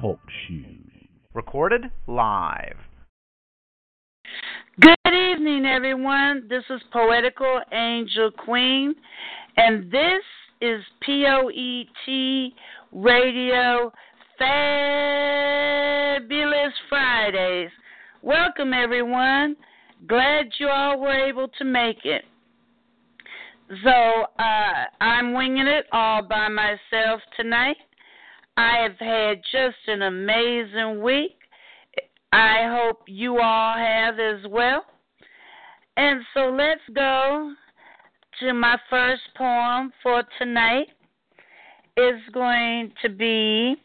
Talk shoes. Recorded live. Good evening, everyone. This is Poetical Angel Queen, and this is P-O-E-T Radio Fabulous Fridays. Welcome, everyone. Glad you all were able to make it. So, I'm winging it all by myself tonight. I have had just an amazing week. I hope you all have as well. And so let's go to my first poem for tonight. It's going to be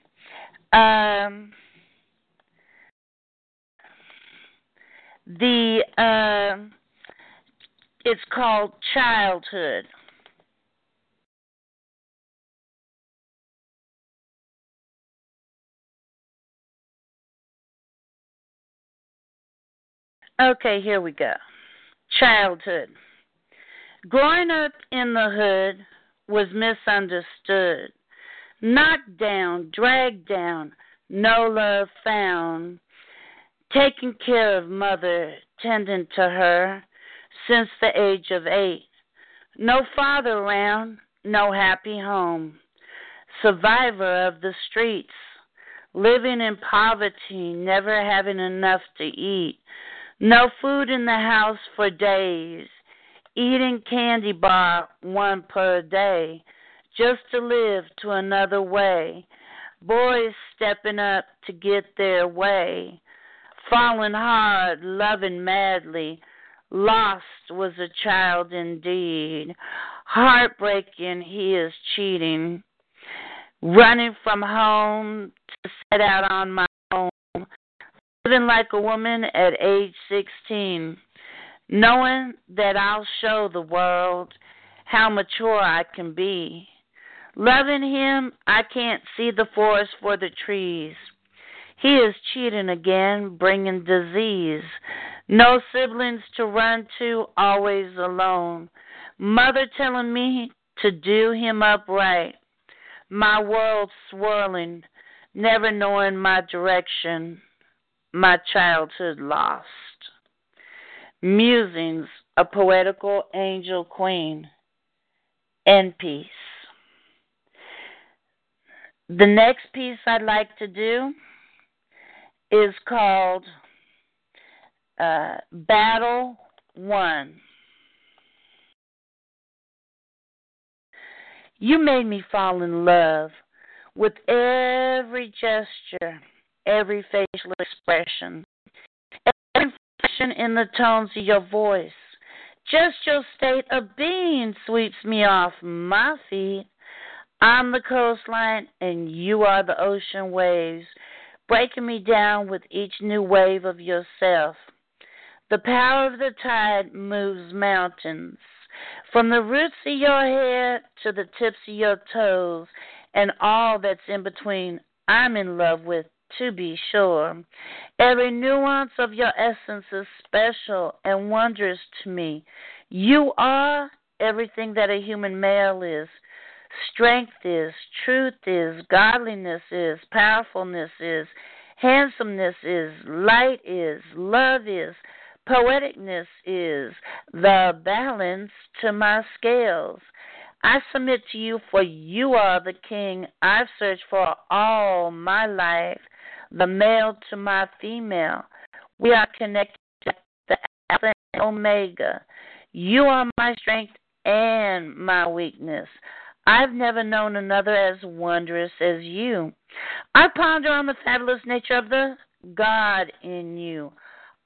it's called Childhood. Okay, here we go. Childhood. Growing up in the hood was misunderstood. Knocked down, dragged down, no love found. Taking care of mother, tending to her since the age of 8. No father around, no happy home. Survivor of the streets. Living in poverty, never having enough to eat. No food in the house for days, eating candy bar one per day, just to live to another way, boys stepping up to get their way, falling hard, loving madly, lost was a child indeed, heartbreaking he is cheating, running from home to set out on my own. Living like a woman at age 16, knowing that I'll show the world how mature I can be. Loving him, I can't see the forest for the trees. He is cheating again, bringing disease. No siblings to run to, always alone. Mother telling me to do him upright. My world swirling, never knowing my direction. My childhood lost. Musings, a poetical angel queen. And peace. The next piece I'd like to do is called Battle Won. You made me fall in love with every gesture. Every facial expression, every inflection in the tones of your voice. Just your state of being sweeps me off my feet. I'm the coastline and you are the ocean waves, breaking me down with each new wave of yourself. The power of the tide moves mountains, from the roots of your hair to the tips of your toes and all that's in between. I'm in love with. To be sure, every nuance of your essence is special and wondrous to me. You are everything that a human male is. Strength is, truth is, godliness is, powerfulness is, handsomeness is, light is, love is, poeticness is, the balance to my scales. I submit to you, for you are the king I've searched for all my life. The male to my female. We are connected to the Alpha and Omega. You are my strength and my weakness. I've never known another as wondrous as you. I ponder on the fabulous nature of the God in you.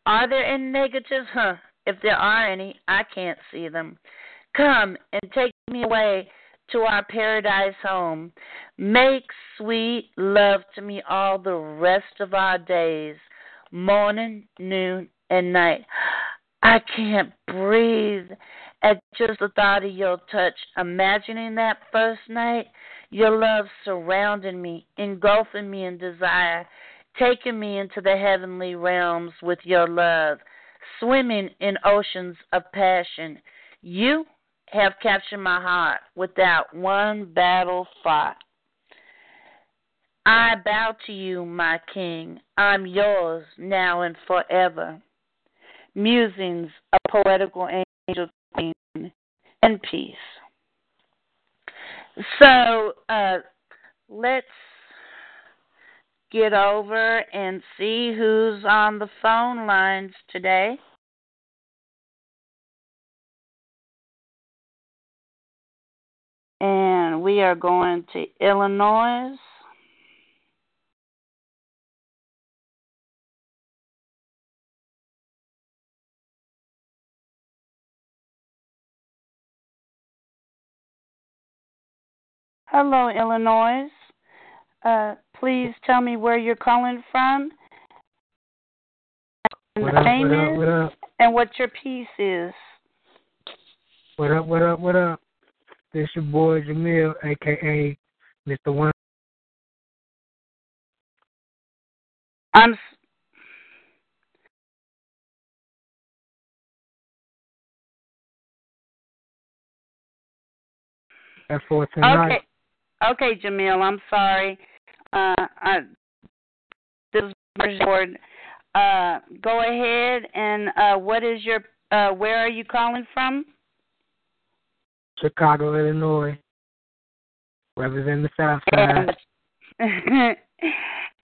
Are there any negatives? If there are any, I can't see them. Come and take me away to our paradise home. Make sweet love to me all the rest of our days, morning, noon, and night. I can't breathe at just the thought of your touch. Imagining that first night, your love surrounding me, engulfing me in desire, taking me into the heavenly realms with your love, swimming in oceans of passion. You have captured my heart without one battle fought. I bow to you, my king. I'm yours now and forever. Musings of Poetical Angel Queen, and peace. So let's get over and see who's on the phone lines today. And we are going to Illinois. Hello, Illinois. Please tell me where you're calling from, and what your name is, what up, and what your piece is. What up? This your boy Jamil, a.k.a. Mr. One. That's for tonight. Okay, Jamil, I'm sorry. This is board. Go ahead and what is your? Where are you calling from? Chicago, Illinois. Represent the South Side.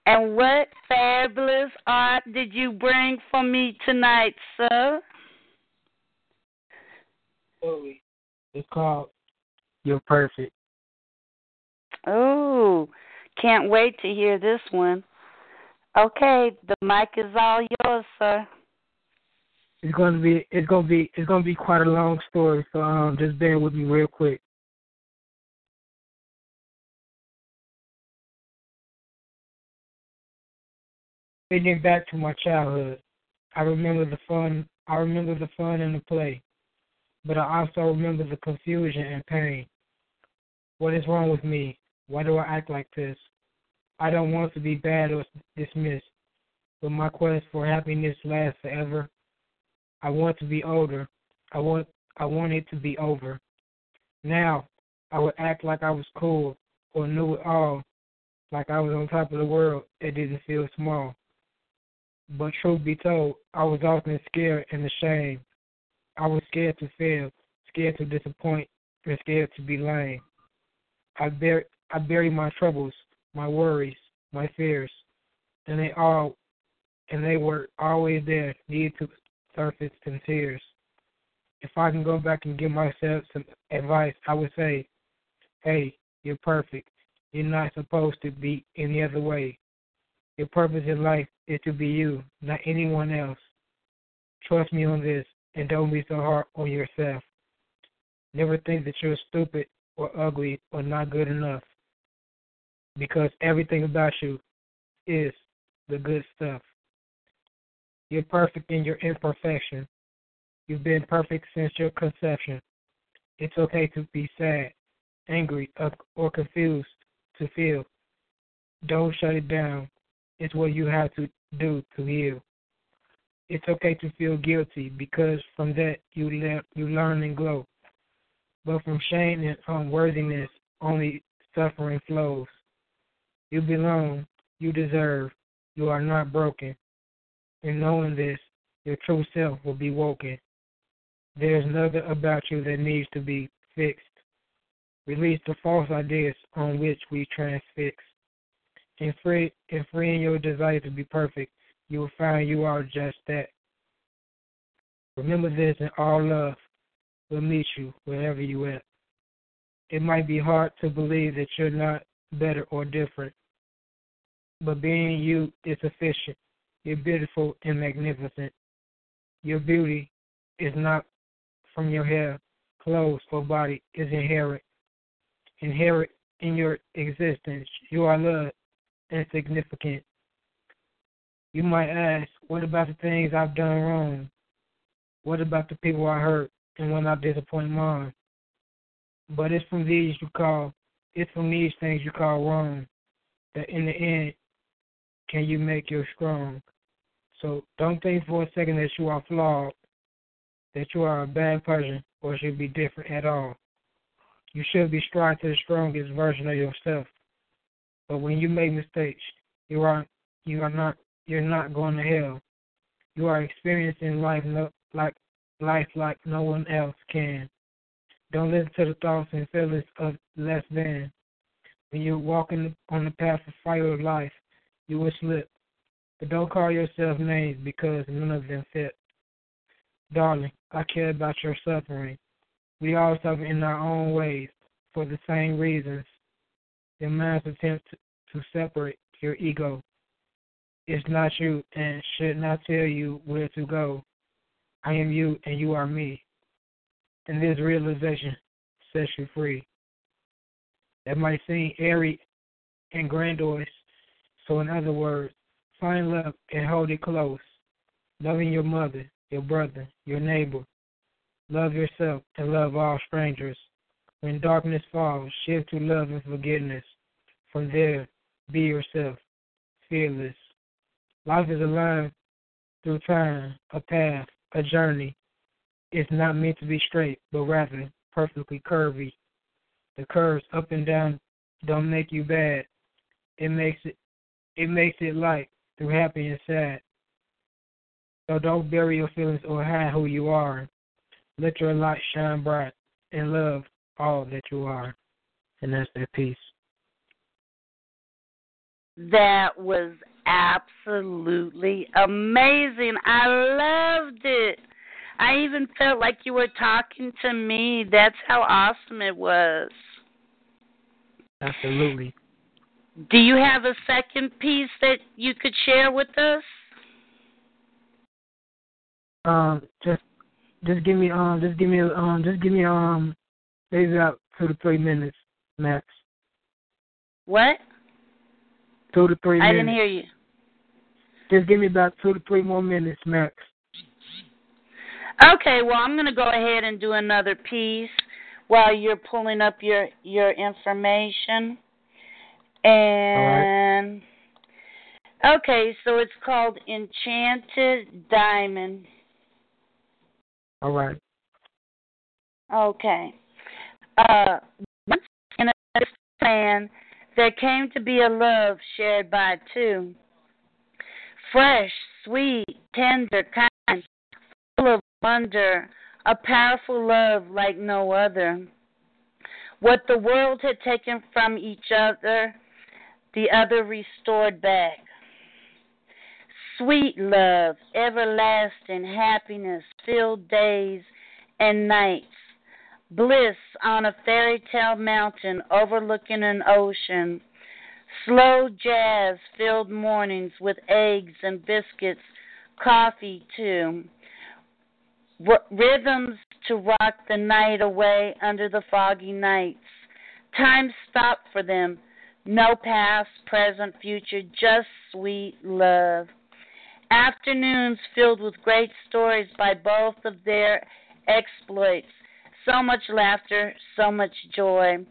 And what fabulous art did you bring for me tonight, sir? It's called You're Perfect. Oh, can't wait to hear this one. Okay, the mic is all yours, sir. It's gonna be quite a long story, so just bear with me real quick. Thinking back to my childhood, I remember the fun and the play, but I also remember the confusion and pain. What is wrong with me? Why do I act like this? I don't want to be bad or dismissed, but my quest for happiness lasts forever. I want to be older. I want it to be over. Now, I would act like I was cool or knew it all, like I was on top of the world. It didn't feel small. But truth be told, I was often scared and ashamed. I was scared to fail, scared to disappoint, and scared to be lame. I buried my troubles, my worries, my fears, and they were always there, needed to surface in tears. If I can go back and give myself some advice, I would say, hey, you're perfect. You're not supposed to be any other way. Your purpose in life is to be you, not anyone else. Trust me on this, and don't be so hard on yourself. Never think that you're stupid or ugly or not good enough, because everything about you is the good stuff. You're perfect in your imperfection. You've been perfect since your conception. It's okay to be sad, angry, or confused, to feel. Don't shut it down. It's what you have to do to heal. It's okay to feel guilty, because from that you learn and grow. But from shame and unworthiness, only suffering flows. You belong. You deserve. You are not broken. In knowing this, your true self will be woken. There is nothing about you that needs to be fixed. Release the false ideas on which we transfix. In freeing your desire to be perfect, you will find you are just that. Remember this, in all love will meet you wherever you at. It might be hard to believe that you're not better or different, but being you is sufficient. You're beautiful and magnificent. Your beauty is not from your hair, clothes, or body. It's inherent. inherent in your existence. You are loved and significant. You might ask, what about the things I've done wrong? What about the people I hurt and when I disappoint mine? But it's from these things you call wrong that in the end can you make you strong. So don't think for a second that you are flawed, that you are a bad person or should be different at all. You should be striving to the strongest version of yourself. But when you make mistakes, you're not going to hell. You are experiencing life like no one else can. Don't listen to the thoughts and feelings of less than. When you're walking on the path of fire of life, you will slip. But don't call yourself names because none of them fit. Darling, I care about your suffering. We all suffer in our own ways for the same reasons. Your mind's attempt to separate your ego. It's not you and should not tell you where to go. I am you and you are me. And this realization sets you free. That might seem airy and grandiose. So in other words, find love and hold it close. Loving your mother, your brother, your neighbor. Love yourself and love all strangers. When darkness falls, shift to love and forgiveness. From there, be yourself, fearless. Life is a line through time, a path, a journey. It's not meant to be straight, but rather perfectly curvy. The curves up and down don't make you bad. It makes it light through happy and sad. So don't bury your feelings or hide who you are. Let your light shine bright and love all that you are. And that's that peace. That was absolutely amazing. I loved it. I even felt like you were talking to me. That's how awesome it was. Absolutely. Do you have a second piece that you could share with us? Just give me maybe about 2 to 3 minutes max. What? 2 to 3 minutes. I didn't hear you. Just give me about 2 to 3 more minutes max. Okay, well, I'm going to go ahead and do another piece while you're pulling up your information. And, all right. Okay, so it's called Enchanted Diamond. All right. Okay. Once in a plan, there came to be a love shared by two. Fresh, sweet, tender, kind, full of wonder, a powerful love like no other. What the world had taken from each other, the other restored back. Sweet love, everlasting happiness, filled days and nights. Bliss on a fairy tale mountain overlooking an ocean. Slow jazz filled mornings with eggs and biscuits, coffee too. Rhythms to rock the night away under the foggy nights. Time stopped for them. No past, present, future, just sweet love. Afternoons filled with great stories by both of their exploits. So much laughter, so much joy.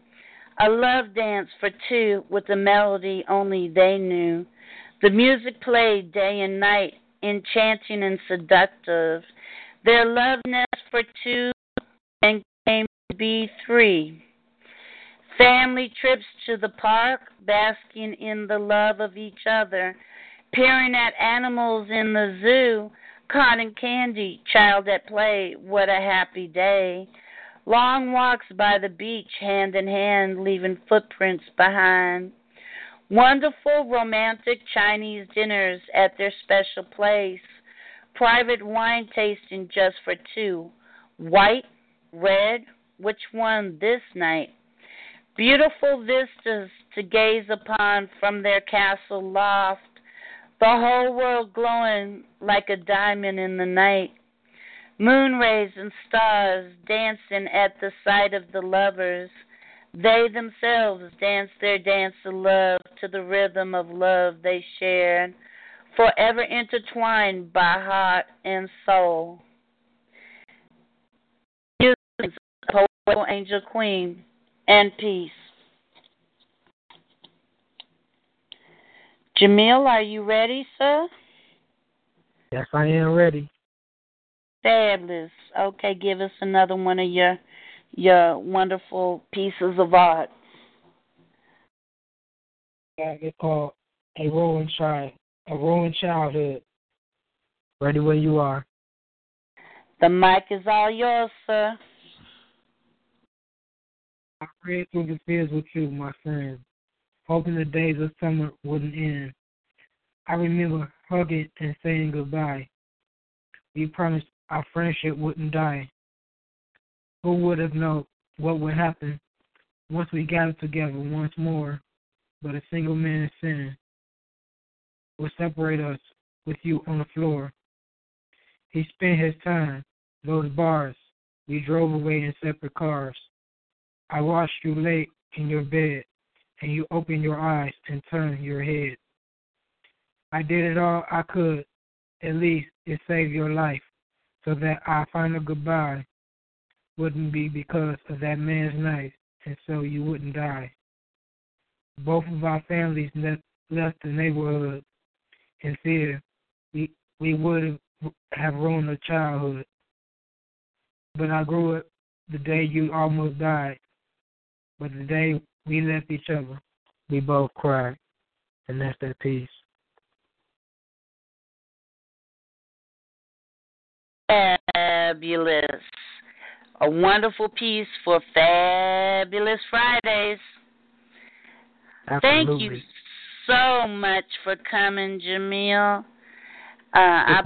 A love dance for two with a melody only they knew. The music played day and night, enchanting and seductive. Their love nest for two and came to be three. Family trips to the park, basking in the love of each other. Peering at animals in the zoo, cotton candy, child at play, what a happy day. Long walks by the beach, hand in hand, leaving footprints behind. Wonderful romantic Chinese dinners at their special place. Private wine tasting just for two. White, red, which one this night? Beautiful vistas to gaze upon from their castle loft. The whole world glowing like a diamond in the night. Moon rays and stars dancing at the sight of the lovers. They themselves dance their dance of love to the rhythm of love they shared, forever intertwined by heart and soul. Poetical Angel Queen, and peace. Jamil, are you ready, sir? Yes, I am ready. Fabulous. Okay, give us another one of your wonderful pieces of art. It's called A Ruined Childhood. Ready when you are. The mic is all yours, sir. I ran through the fields with you, my friend, hoping the days of summer wouldn't end. I remember hugging and saying goodbye. We promised our friendship wouldn't die. Who would have known what would happen once we gathered together once more, but a single man's sin would separate us with you on the floor. He spent his time, those bars. We drove away in separate cars. I watched you lay in your bed, and you opened your eyes and turned your head. I did it all I could, at least it saved your life, so that our final goodbye wouldn't be because of that man's knife, and so you wouldn't die. Both of our families left the neighborhood in fear. We would have ruined our childhood. But I grew up the day you almost died. But the day we left each other, we both cried, and that's that peace. Fabulous. A wonderful piece for Fabulous Fridays. Absolutely. Thank you so much for coming, Jamil. I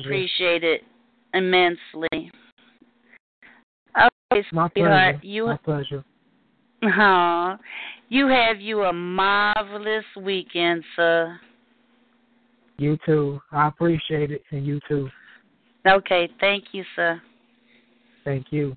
appreciate it immensely. Okay, my sweetheart. Pleasure. My pleasure. Aw, you have a marvelous weekend, sir. You too. I appreciate it, and you too. Okay, thank you, sir. Thank you.